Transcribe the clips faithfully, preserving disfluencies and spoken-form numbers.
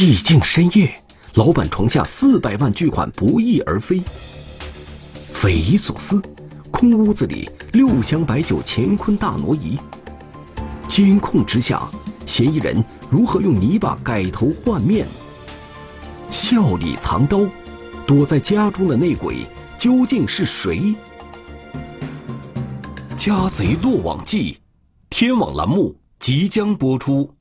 寂静深夜，老板床下四百万巨款不翼而飞。匪夷所思，空屋子里六箱白酒乾坤大挪移。监控之下，嫌疑人如何用泥巴改头换面？笑里藏刀，躲在家中的内鬼究竟是谁？家贼落网记，天网栏目即将播出。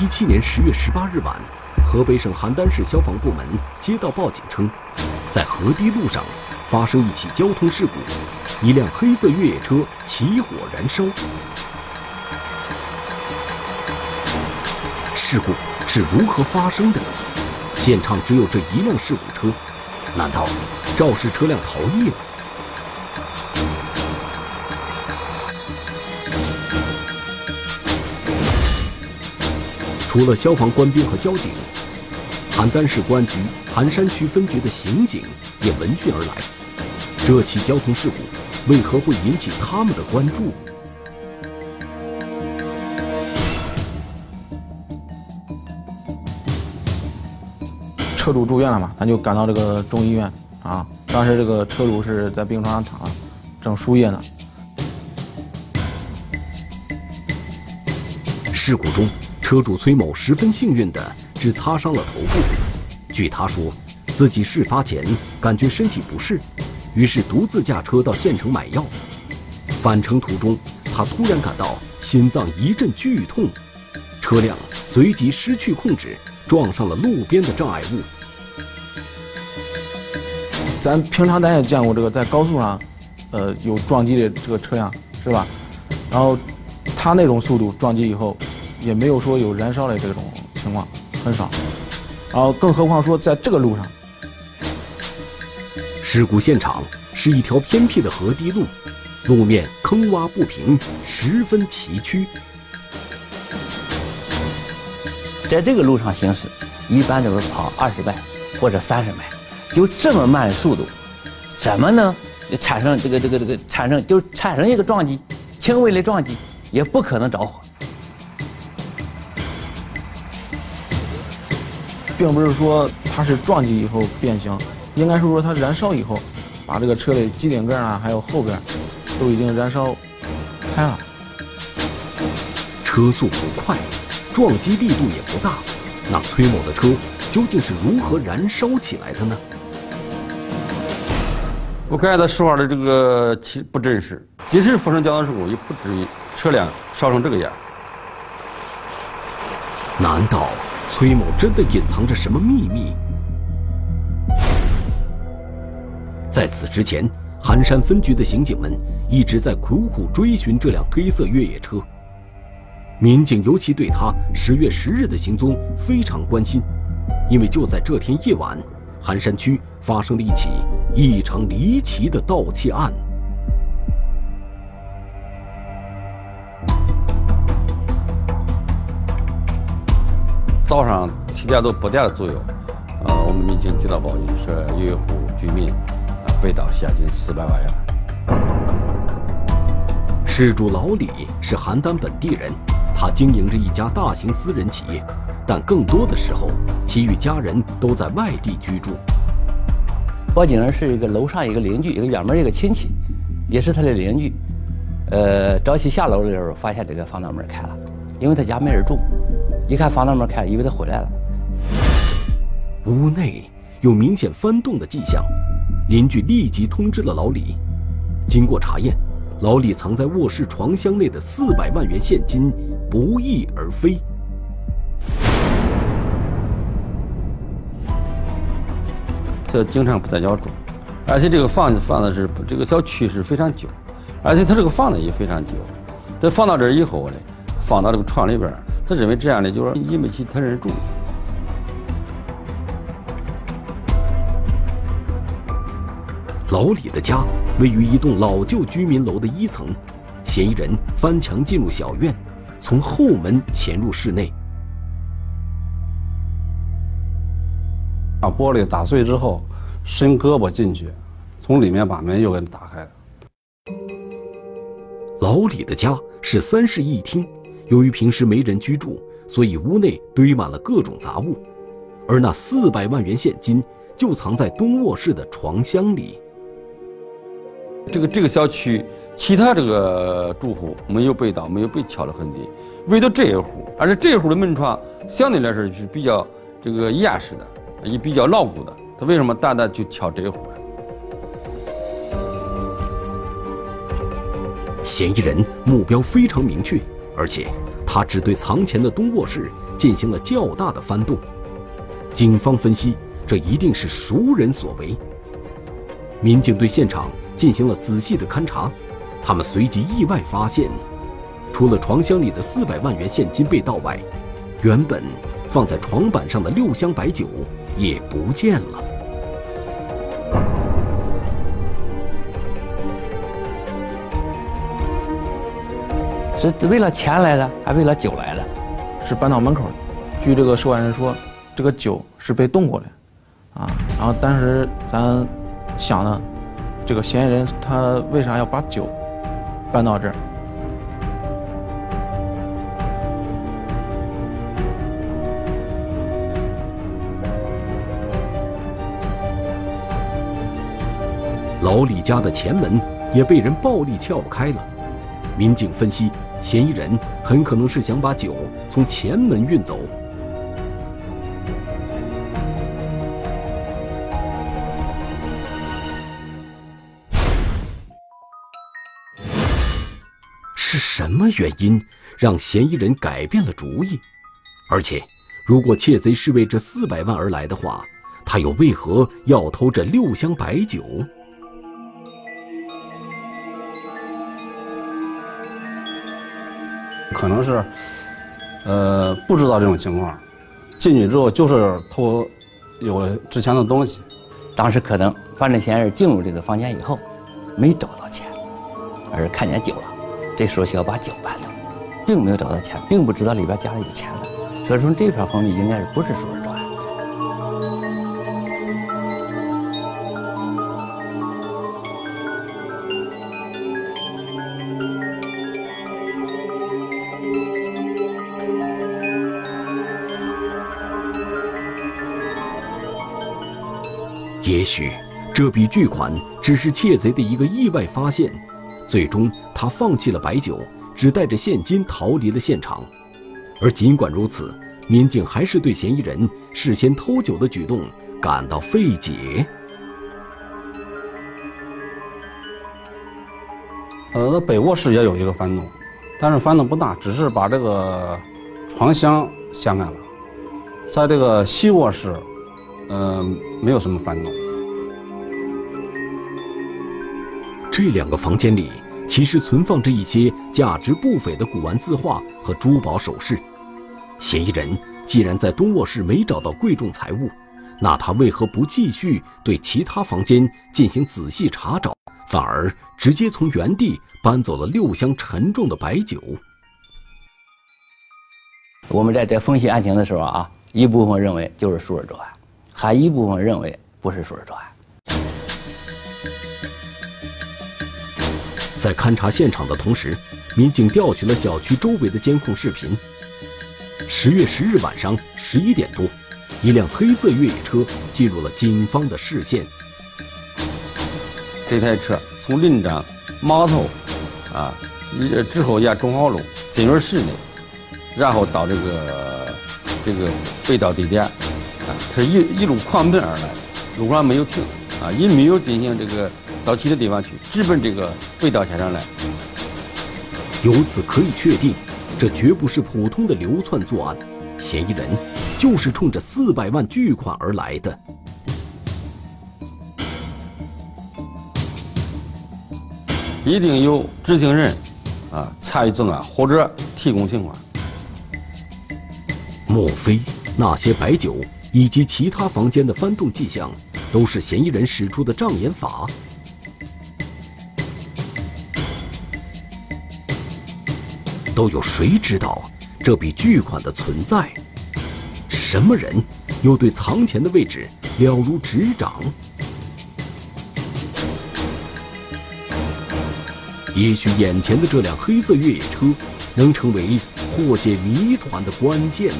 一七年十月十八日晚，河北省邯郸市消防部门接到报警称，在河堤路上发生一起交通事故，一辆黑色越野车起火燃烧。事故是如何发生的？现场只有这一辆事故车，难道肇事车辆逃逸了？ 除了消防官兵和交警，邯郸市公安局邯山区分局的刑警也闻讯而来。这起交通事故为何会引起他们的关注？车主住院了嘛，咱就赶到这个中医院啊。当时这个车主是在病床上躺，正输液呢。事故中。 车主崔某十分幸运的只擦伤了头部。据他说，自己事发前感觉身体不适，于是独自驾车到县城买药。返程途中，他突然感到心脏一阵剧痛，车辆随即失去控制，撞上了路边的障碍物。咱平常咱也见过这个在高速上，呃，有撞击的这个车辆，是吧？然后他那种速度撞击以后。 也没有说有燃烧的这种情况，很少。然后，更何况说在这个路上，事故现场是一条偏僻的河堤路，路面坑洼不平，十分崎岖。在这个路上行驶，一般都是跑二十迈或者三十迈，就这么慢的速度，怎么能产生这个这个这个产生就产生一个撞击，轻微的撞击也不可能着火。 并不是说它是撞击以后变形，应该是说它燃烧以后，把这个车的机顶盖啊，还有后边，都已经燃烧开了。车速不快，撞击力度也不大，那崔某的车究竟是如何燃烧起来的呢？我刚才他说话的这个其不真实，即使发生交通事故，也不至于车辆烧成这个样子。难道？ 崔某真的隐藏着什么秘密？在此之前，邯山分局的刑警们一直在苦苦追寻这辆黑色越野车。民警尤其对他十月十日的行踪非常关心，因为就在这天夜晚，邯山区发生了一起异常离奇的盗窃案。 早上七点多八点左右，呃，我们民警接到报警说有一户居民啊被盗现金四百万元。事主老李是邯郸本地人，他经营着一家大型私人企业，但更多的时候，其与家人都在外地居住。报警人是一个楼上一个邻居，一个远门一个亲戚，也是他的邻居。呃，早起下楼的时候发现这个防盗门开了，因为他家没人住。 一看防盗门开了，以为他回来了。屋内有明显翻动的迹象，邻居立即通知了老李。经过查验，老李藏在卧室床箱内的四百万元现金不翼而飞。它经常不在腰中，而且这个放放的是这个小曲是非常久，而且它这个放的也非常久。它放到这儿以后呢，放到这个床里边，他认为这样呢，就是引不起他人注意。 老李的家位于一栋老旧居民楼的一层，嫌疑人翻墙进入小院，从后门潜入室内，把玻璃打碎之后，伸胳膊进去，从里面把门又给打开了。老李的家是三室一厅，由于平时没人居住，所以屋内堆满了各种杂物，而那四百万元现金就藏在东卧室的床箱里。 这个这个小区，其他这个住户没有被盗，没有被撬的痕迹，唯独这一户，而且这一户的门窗相对来说是比较这个严实的，也比较牢固的。他为什么单单就撬这一户呢？嫌疑人目标非常明确，而且他只对藏钱的东卧室进行了较大的翻动。警方分析，这一定是熟人所为。民警对现场 进行了仔细的勘查，他们随即意外发现，除了床箱里的四百万元现金被盗外，原本放在床板上的六箱白酒也不见了。是为了钱来的，还为了酒来的？是搬到门口。据这个受害人说，这个酒是被动过的，啊，然后当时咱想呢。 这个嫌疑人他为啥要把酒搬到这儿？老李家的前门也被人暴力撬开了。民警分析，嫌疑人很可能是想把酒从前门运走。 是什么原因让嫌疑人改变了主意？而且，如果窃贼是为这四百万而来的话，他又为何要偷这六箱白酒？可能是，呃，不知道这种情况，进去之后就是偷有值钱的东西。当时可能犯罪嫌疑人进入这个房间以后，没找到钱，而是看见酒了。 这时候需要把酒搬走，并没有找到钱，并不知道里边家里有钱的，所以从这条方面应该是不是熟人作案。也许这笔巨款只是窃贼的一个意外发现。 最终，他放弃了白酒，只带着现金逃离了现场。而尽管如此，民警还是对嫌疑人事先偷酒的举动感到费解。呃，北卧室也有一个翻动，但是翻动不大，只是把这个床箱掀开了。在这个西卧室，呃，没有什么翻动。 这两个房间里其实存放着一些价值不菲的古玩字画和珠宝首饰。嫌疑人既然在东卧室没找到贵重财物，那他为何不继续对其他房间进行仔细查找，反而直接从原地搬走了六箱沉重的白酒？我们在这分析案情的时候啊，一部分认为就是熟人作案，还一部分认为不是熟人作案。 在勘察现场的同时，民警调取了小区周围的监控视频。十月十日晚上十一点多，一辆黑色越野车进入了警方的视线。这台车从临漳码头啊，之后沿中华路进入市内，然后到这个这个被盗地点啊，它是一一路狂奔而来，路上没有停啊，也没有进行这个 到其他地方去，直奔这个被盗现场来。由此可以确定，这绝不是普通的流窜作案，嫌疑人就是冲着四百万巨款而来的。一定由知情人啊参与作案或者提供情况。莫非那些白酒以及其他房间的翻动迹象，都是嫌疑人使出的障眼法？ 都有谁知道这笔巨款的存在？什么人又对藏钱的位置了如指掌？也许眼前的这辆黑色越野车能成为破解谜团的关键。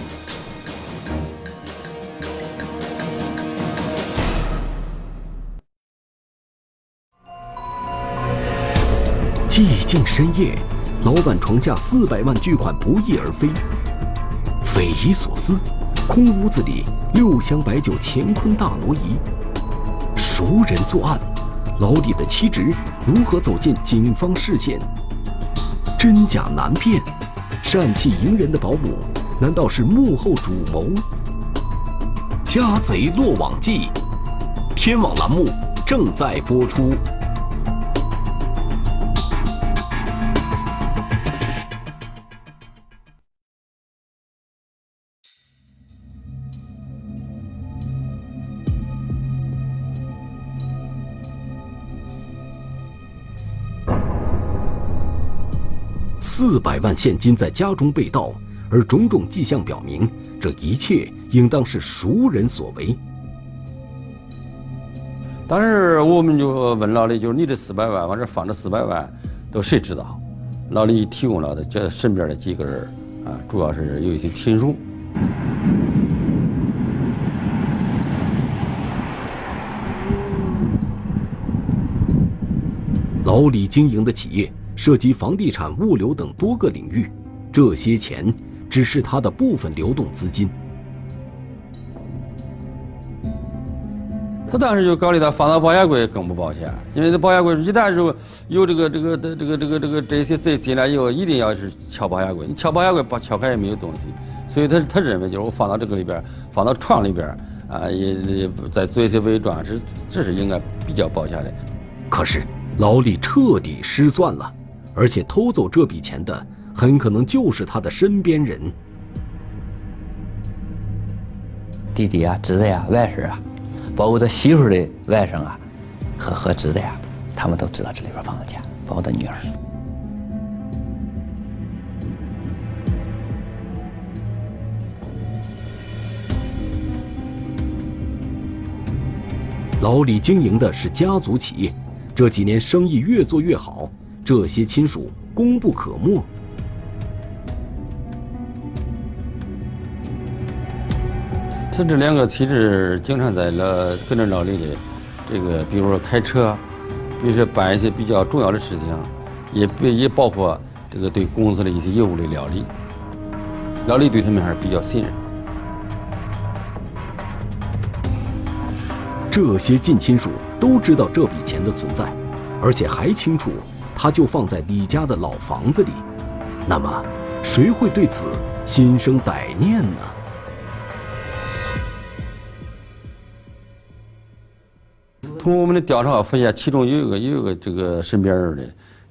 寂静深夜。 老板床下四百万巨款不翼而飞，匪夷所思。空屋子里六箱白酒乾坤大挪移，熟人作案，老李的妻侄如何走进警方视线？真假难辨，善气迎人的保姆难道是幕后主谋？家贼落网记，天网栏目正在播出。 四百万现金在家中被盗，而种种迹象表明，这一切应当是熟人所为。但是我们就问老李，就是你这四百万往这放着四百万，都谁知道？老李提供了的这身边的几个人啊，主要是有一些亲属。老李经营的企业。 涉及房地产、物流等多个领域，这些钱只是他的部分流动资金。他当时就考虑到放到保险柜更不保险，因为这保险柜一旦是有这个这个这个这个这个这些贼进来以后，一定要是撬保险柜。你撬保险柜，把撬开也没有东西，所以他他认为就是我放到这个里边，放到床里边啊，也也再做一些伪装，这这是应该比较保险的。可是老李彻底失算了。 而且偷走这笔钱的很可能就是他的身边人，弟弟啊、侄子呀、外甥啊，包括他媳妇的外甥啊，和和侄子呀，他们都知道这里边放的钱，包括他女儿。老李经营的是家族企业，这几年生意越做越好。 这些亲属功不可没。他这两个妻子经常在了跟着老李的，这个比如说开车，比如说办一些比较重要的事情，也也包括这个对公司的一些业务的料理。老李对他们还是比较信任。这些近亲属都知道这笔钱的存在，而且还清楚。 他就放在李家的老房子里，那么谁会对此心生歹念呢？通过我们的调查发现，其中有一个有一个这个身边人的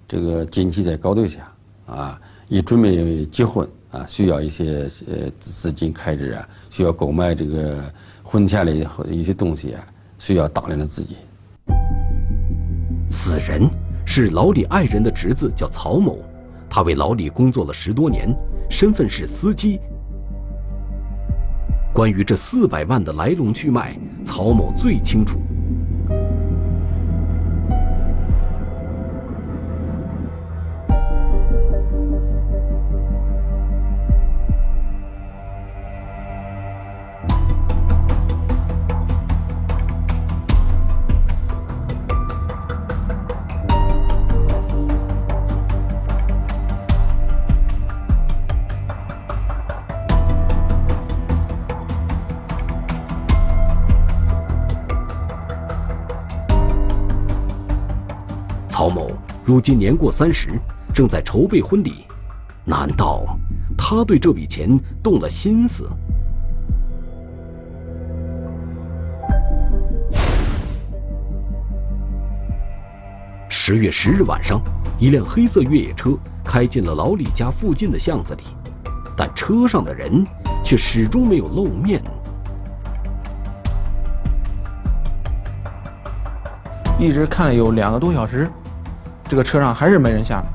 这个近期在搞对象啊，也准备结婚啊，需要一些呃资金开支啊，需要购买这个婚前的一些东西啊，需要大量的资金。此人。 是老李爱人的侄子，叫曹某，他为老李工作了十多年，身份是司机。关于这四百万的来龙去脉，曹某最清楚。如今年过三十，正在筹备婚礼，难道他对这笔钱动了心思？十月十日晚上，一辆黑色越野车开进了老李家附近的巷子里，但车上的人却始终没有露面。一直看了有两个多小时，这个车上还是没人下来。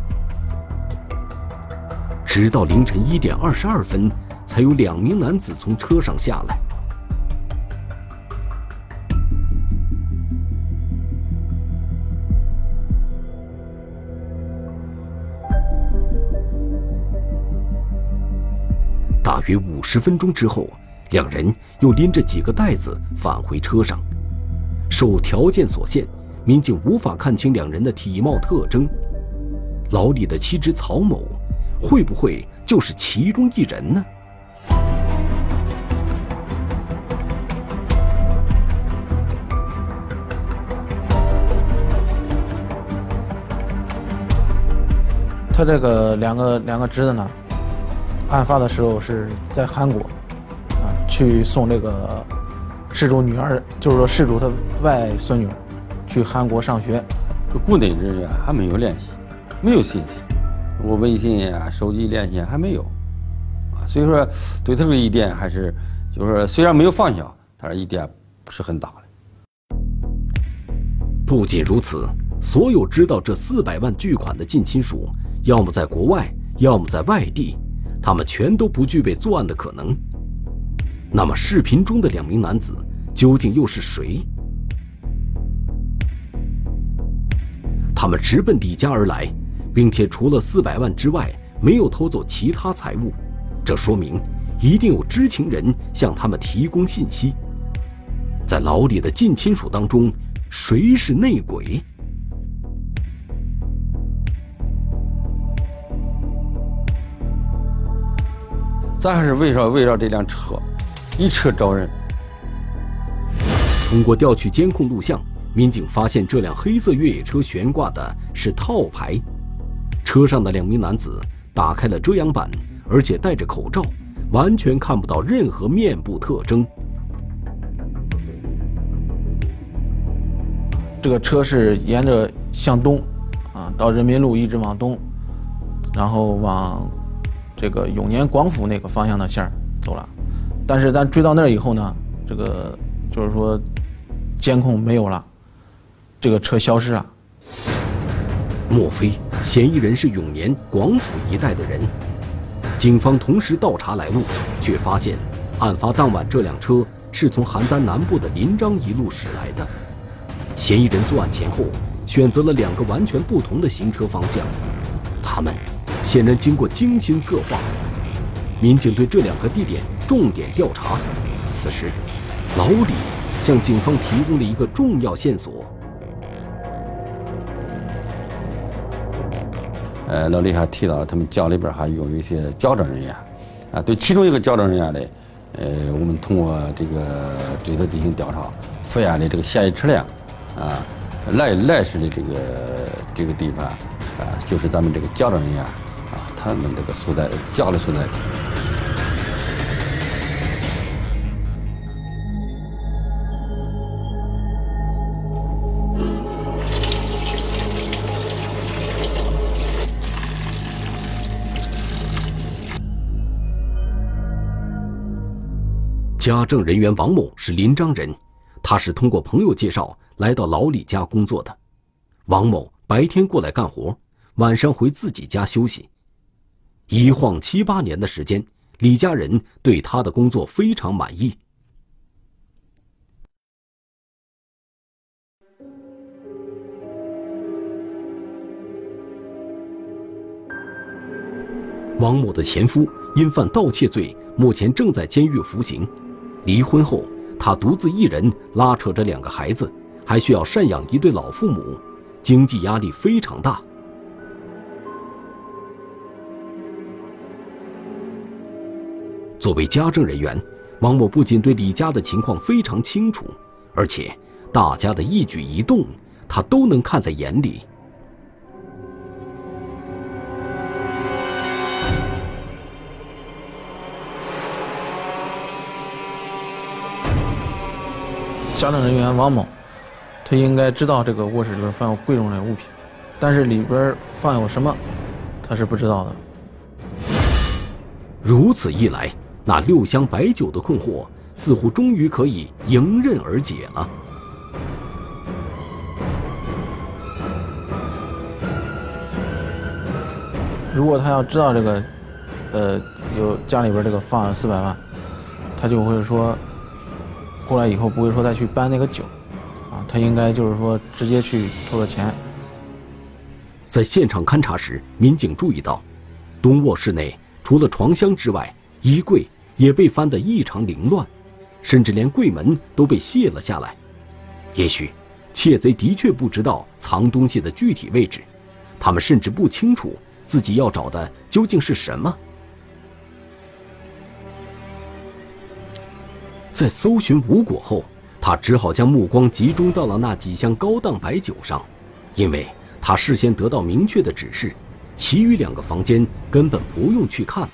直到凌晨一点二十二分，才有两名男子从车上下来。 大约五十分钟之后，两人又拎着几个袋子返回车上。受条件所限，民警无法看清两人的体貌特征。老李的妻子曹某，会不会就是其中一人呢？他这个两个两个侄子呢？ 案发的时候是在韩国，啊，去送这个事主女儿，就是说事主他外孙女，去韩国上学。国内人员还没有联系，没有信息，我微信啊、手机联系还没有，啊，所以说对他这一点还是，就是说虽然没有放下，但是一点不是很大的。不仅如此，所有知道这四百万巨款的近亲属，要么在国外，要么在外地。 他们全都不具备作案的可能。那么，视频中的两名男子究竟又是谁？他们直奔李家而来，并且除了四百万之外，没有偷走其他财物，这说明一定有知情人向他们提供信息。在老李的近亲属当中，谁是内鬼？ 咱还是围绕围绕这辆车，一车找人。通过调取监控录像，民警发现这辆黑色越野车悬挂的是套牌，车上的两名男子打开了遮阳板，而且戴着口罩，完全看不到任何面部特征。这个车是沿着向东，啊，到人民路一直往东，然后往。 这个永年广府那个方向的线儿走了，但是咱追到那儿以后呢，这个就是说监控没有了，这个车消失了。莫非嫌疑人是永年广府一带的人？警方同时倒查来路，却发现案发当晚这辆车是从邯郸南部的临漳一路驶来的。嫌疑人作案前后选择了两个完全不同的行车方向，他们。 显然经过精心策划，民警对这两个地点重点调查。此时，老李向警方提供了一个重要线索。呃，老李还提到他们家里边还有一些矫正人员，啊，对其中一个矫正人员嘞，呃，我们通过这个对他进行调查，发现了这个嫌疑车辆，啊，来来时的这个这个地方，啊，就是咱们这个矫正人员。 他们这个所在家的所在地。家政人员王某是临漳人，他是通过朋友介绍来到老李家工作的。王某白天过来干活，晚上回自己家休息。 一晃七八年的时间，李家人对他的工作非常满意。王某的前夫因犯盗窃罪，目前正在监狱服刑。离婚后，他独自一人拉扯着两个孩子，还需要赡养一对老父母，经济压力非常大。 作为家政人员，王某不仅对李家的情况非常清楚，而且大家的一举一动，他都能看在眼里。家政人员王某，他应该知道这个卧室里边犯有贵重的物品，但是里边放有什么，他是不知道的。如此一来，那六箱白酒的困惑似乎终于可以迎刃而解了。 如果他要知道这个，呃，有家里边这个放了四百万，他就会说，过来以后不会说再去搬那个酒，啊，他应该就是说直接去偷了钱。在现场勘查时，民警注意到，东卧室内除了床箱之外，衣柜也被翻得异常凌乱，甚至连柜门都被卸了下来。也许，窃贼的确不知道藏东西的具体位置，他们甚至不清楚 自己要找的究竟是什么？在搜寻无果后，他只好将目光集中到了那几箱高档白酒上，因为他事先得到明确的指示，其余两个房间根本不用去看。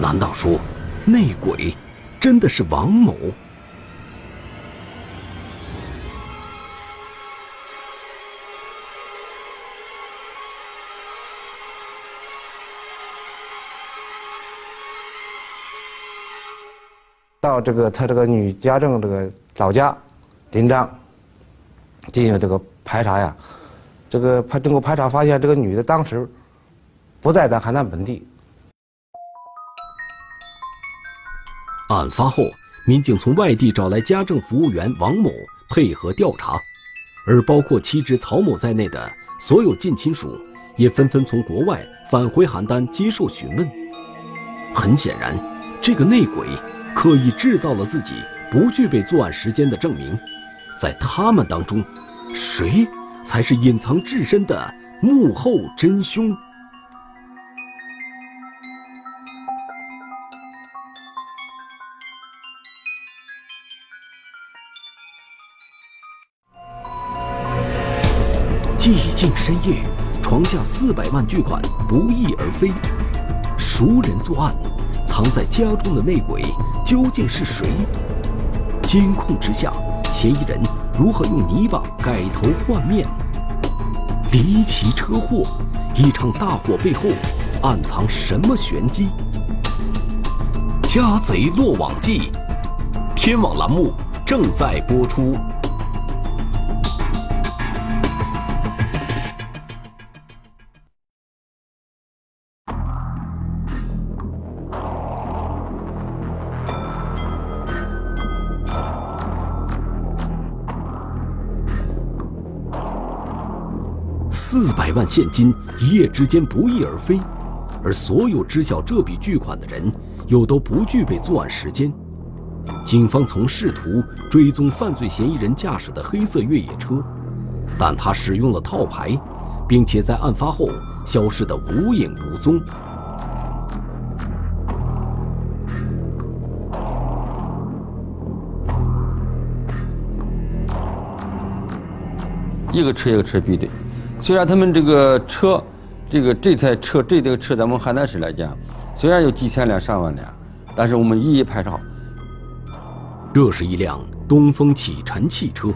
难道说，内鬼真的是王某？到这个他这个女家正这个老家临漳进行这个排查呀，这个排经过排查发现，这个女的当时不在咱邯郸本地。 案发后，民警从外地找来家政服务员王某配合调查，而包括妻侄曹某在内的所有近亲属也纷纷从国外返回邯郸接受询问。很显然，这个内鬼刻意制造了自己不具备作案时间的证明。在他们当中，谁才是隐藏至深的幕后真凶？ 寂静深夜，床下四百万巨款不翼而飞。熟人作案，藏在家中的内鬼究竟是谁？监控之下，嫌疑人如何用泥巴改头换面？离奇车祸，一场大火背后暗藏什么玄机？家贼落网记，天网栏目正在播出。 四百万现金一夜之间不翼而飞，而所有知晓这笔巨款的人又都不具备作案时间。警方曾试图追踪犯罪嫌疑人驾驶的黑色越野车，但他使用了套牌，并且在案发后消失得无影无踪。一个车一个车比对。 虽然他们这个车，这个这台车这台车，咱们邯郸市来讲，虽然有几千辆、上万辆，但是我们一一排查。这是一辆东风启辰汽车，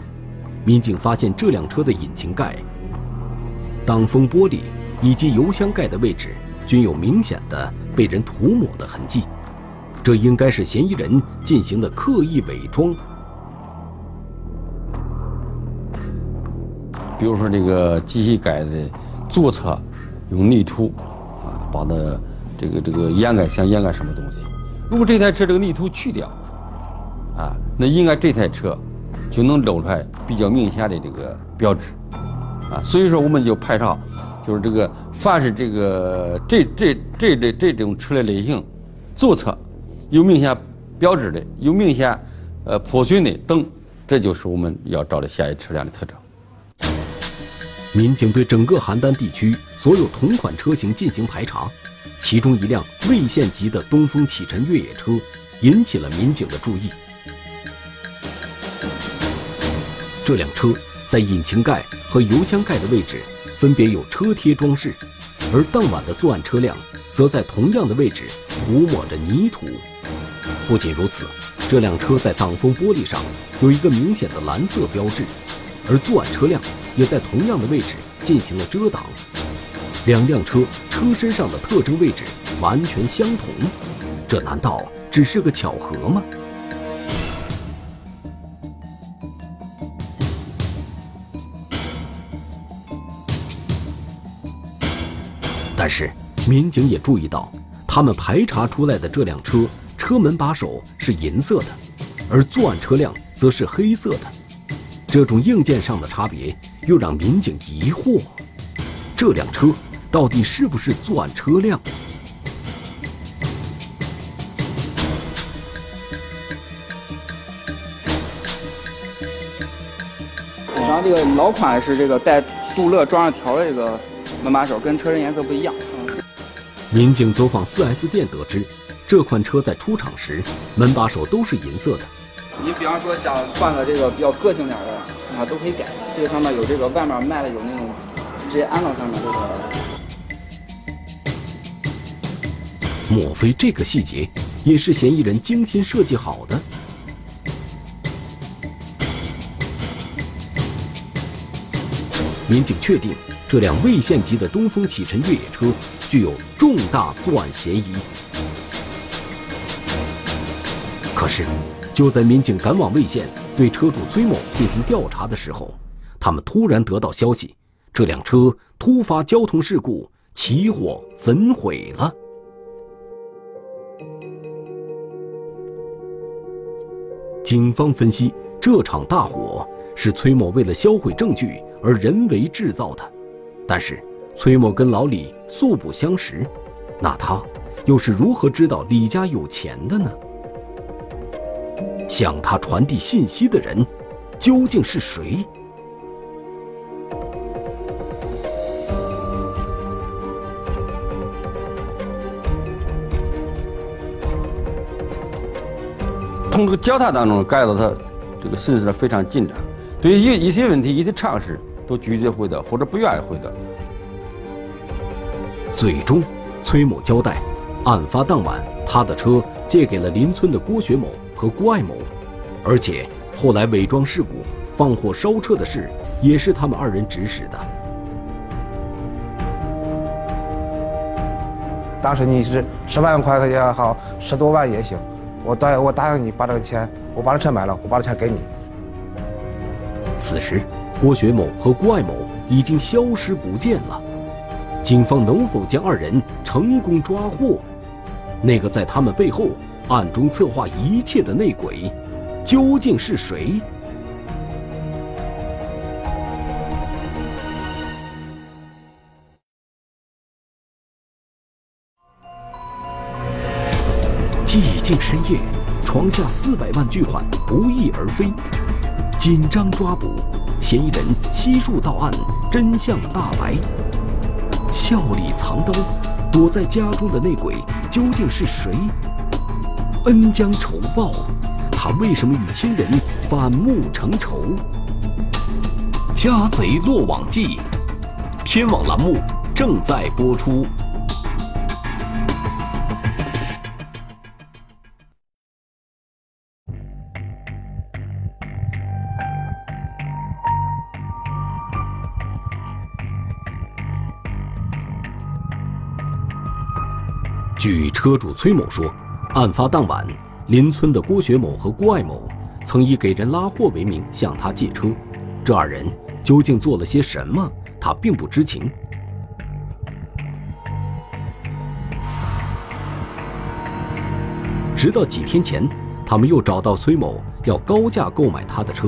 民警发现这辆车的引擎盖、挡风玻璃以及油箱盖的位置均有明显的被人涂抹的痕迹，这应该是嫌疑人进行的刻意伪装。 比如说这个机器盖的左侧用泥土啊，把它这个这个掩盖，想掩盖什么东西。如果这台车这个泥土去掉，啊，那应该这台车就能露出来比较明显的这个标志，啊，所以说我们就排查，就是这个凡是这个这这这类 这, 这种车的类型，左侧有明显标志的，有明显呃破损的等，这就是我们要找的下一车辆的特征。 民警对整个邯郸地区所有同款车型进行排查，其中一辆魏县籍的东风启辰越野车引起了民警的注意。这辆车在引擎盖和油箱盖的位置分别有车贴装饰，而当晚的作案车辆则在同样的位置涂抹着泥土。不仅如此，这辆车在挡风玻璃上有一个明显的蓝色标志，而作案车辆也在同样的位置进行了遮挡。两辆车车身上的特征位置完全相同，这难道只是个巧合吗？ 但是，民警也注意到，他们排查出来的这辆车车门把手是银色的，而作案车辆则是黑色的。这种硬件上的差别又让民警疑惑：这辆车到底是不是作案车辆？然后这个老款是这个带镀铬装饰条的这个。 门把手跟车身颜色不一样。民警走访 四 S 店得知，这款车在出厂时门把手都是银色的。你比方说想换个这个比较个性点的啊，都可以改。这个上面有这个外面卖的有那种直接安到上面这个。莫非这个细节也是嫌疑人精心设计好的？ 民警确定，这辆魏县籍的东风启辰越野车具有重大作案嫌疑。可是，就在民警赶往魏县对车主崔某进行调查的时候，他们突然得到消息，这辆车突发交通事故起火焚毁了。警方分析，这场大火是崔某为了销毁证据 而人为制造的，但是崔某跟老李素不相识，那他又是如何知道李家有钱的呢？向他传递信息的人究竟是谁？从这个交叉当中 get 到他这个信息的非常近的，对于一一些问题、一些常识 都拒绝回答，或者不愿意回答。最终，崔某交代，案发当晚他的车借给了邻村的郭学某和郭爱某，而且后来伪装事故、放火烧车的事也是他们二人指使的。当时你是十万块也好，十多万也行，我答我答应你把这个钱，我把这车买了，我把这钱给你。此时， 郭学某和郭爱某已经消失不见了，警方能否将二人成功抓获？那个在他们背后暗中策划一切的内鬼，究竟是谁？寂静深夜，床下四百万巨款不翼而飞，紧张抓捕。 嫌疑人悉数到案，真相大白。笑里藏刀，躲在家中的内鬼究竟是谁？恩将仇报，他为什么与亲人反目成仇？家贼落网记，天网栏目正在播出。据车主崔某说，案发当晚，邻村的郭学某和郭爱某曾以给人拉货为名向他借车，这二人究竟做了些什么，他并不知情。直到几天前，他们又找到崔某要高价购买他的车，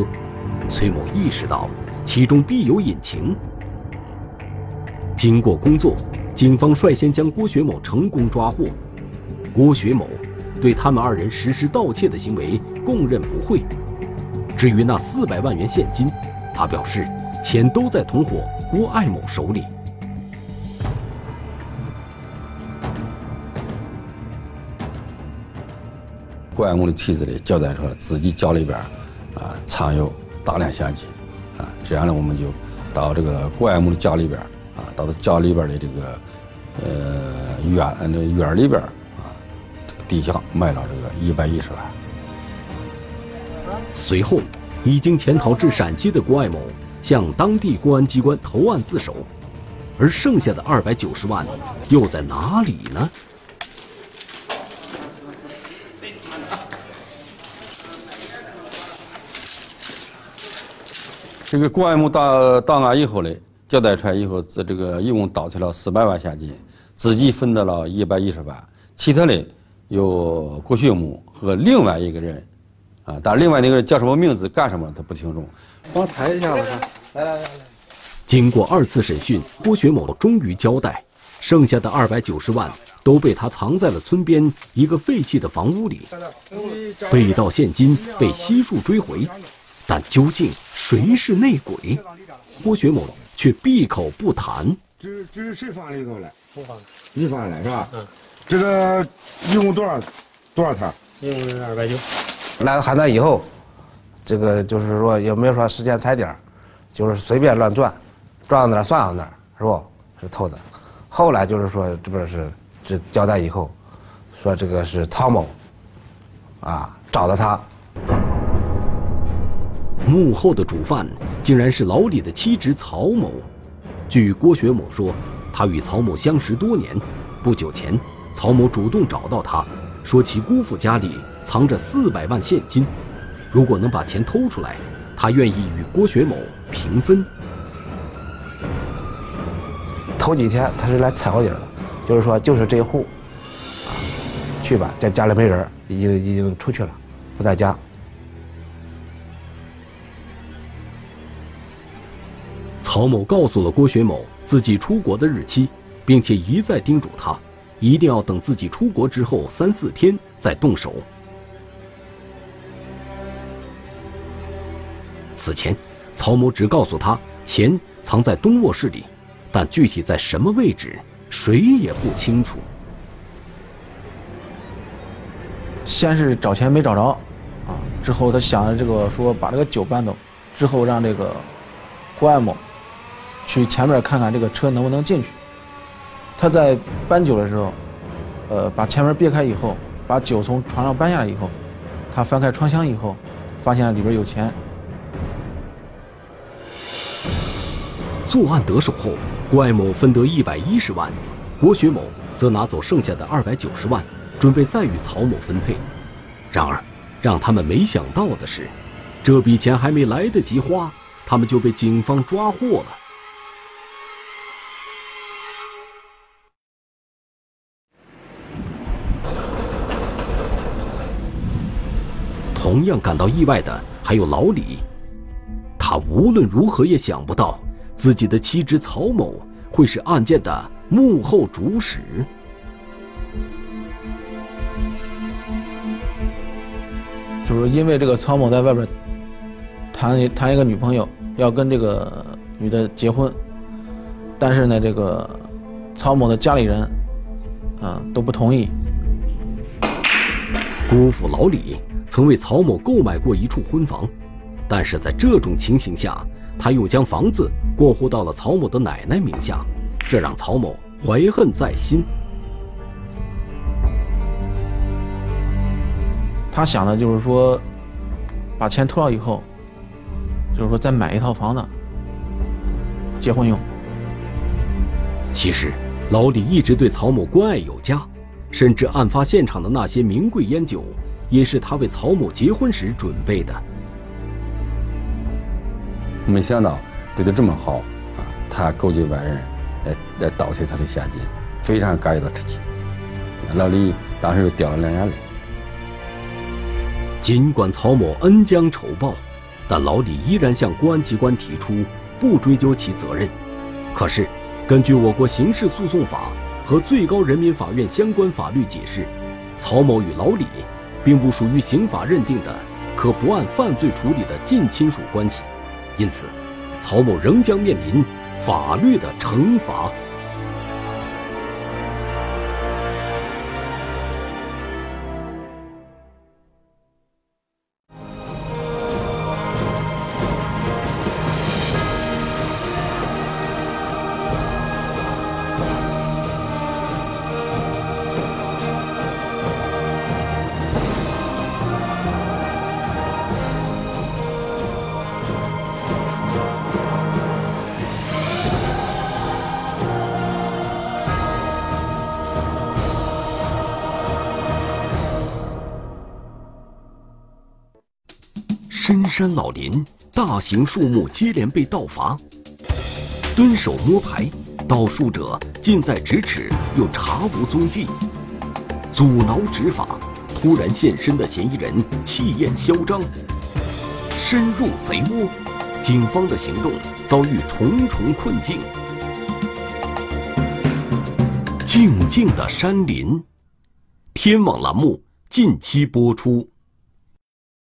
崔某意识到其中必有隐情。经过工作， 警方率先将郭学某成功抓获。郭学某对他们二人实施盗窃的行为供认不讳。至于那四百万元现金，他表示钱都在同伙郭爱某手里。郭爱某的妻子里交代说，自己家里边啊藏有大量现金啊，这样呢，我们就到这个郭爱某的家里边 啊，到他家里边的这个呃院那院里边啊，这个地下卖了这个一百一十万。随后，已经潜逃至陕西的郭爱某向当地公安机关投案自首，而剩下的二百九十万又在哪里呢？ 这个郭爱某到到案以后嘞，交代出来以后，这这个一共盗取了四百万现金，自己分得了一百一十万，其他嘞由郭秀母和另外一个人，啊，但另外那个人叫什么名字、干什么他不清楚。帮我抬一下子，来来来来。经过二次审讯，郭学某终于交代，剩下的二百九十万都被他藏在了村边一个废弃的房屋里，被盗现金被悉数追回。 但究竟谁是内鬼？郭学某却闭口不谈。这这是谁放里头来？我放的。你放的是吧？嗯。这个一共多少多少摊？一共是二百九。那喊他以后，这个就是说也没有说时间踩点，就是随便乱转，转到哪儿算到哪儿，是不？是偷的。后来就是说这不是这交代以后，说这个是曹某，啊，找到他。 幕后的主犯竟然是老李的妻侄曹某。据郭学某说，他与曹某相识多年，不久前，曹某主动找到他，说其姑父家里藏着四百万现金，如果能把钱偷出来，他愿意与郭学某平分。头几天他是来踩我底儿的，就是说就是这一户，啊，去吧，在家里没人，已经已经出去了，不在家。 曹某告诉了郭学某自己出国的日期，并且一再叮嘱他，一定要等自己出国之后三四天再动手。此前，曹某只告诉他钱藏在东卧室里，但具体在什么位置，谁也不清楚。先是找钱没找着，啊，之后他想着这个说把这个酒搬走，之后让这个郭爱某 去前面看看这个车能不能进去。他在搬酒的时候，呃，把前门别开以后，把酒从床上搬下来以后，他翻开窗箱以后，发现里边有钱。作案得手后，郭爱某分得一百一十万，郭学某则拿走剩下的二百九十万，准备再与曹某分配。然而，让他们没想到的是，这笔钱还没来得及花，他们就被警方抓获了。 同样感到意外的还有老李，他无论如何也想不到自己的妻侄曹某会是案件的幕后主使。就是因为这个曹某在外边谈谈一个女朋友，要跟这个女的结婚，但是呢，这个曹某的家里人啊都不同意。姑父老李 曾为曹某购买过一处婚房，但是在这种情形下，他又将房子过户到了曹某的奶奶名下，这让曹某怀恨在心。他想的就是说，把钱偷了以后，就是说再买一套房子，结婚用。其实，老李一直对曹某关爱有加，甚至案发现场的那些名贵烟酒 也是他为曹某结婚时准备的。没想到对他这么好啊，他勾结外人来来盗取他的现金，非常感激到自己。老李当时就掉了两眼泪。尽管曹某恩将仇报，但老李依然向公安机关提出不追究其责任。可是，根据我国刑事诉讼法和最高人民法院相关法律解释，曹某与老李 并不属于刑法认定的可不按犯罪处理的近亲属关系，因此，曹某仍将面临法律的惩罚。深山老林，大型树木接连被盗伐。蹲手摸排，盗树者近在咫尺，又查无踪迹。阻挠执法，突然现身的嫌疑人气焰嚣张，深入贼窝，警方的行动遭遇重重困境。静静的山林，天网栏目近期播出。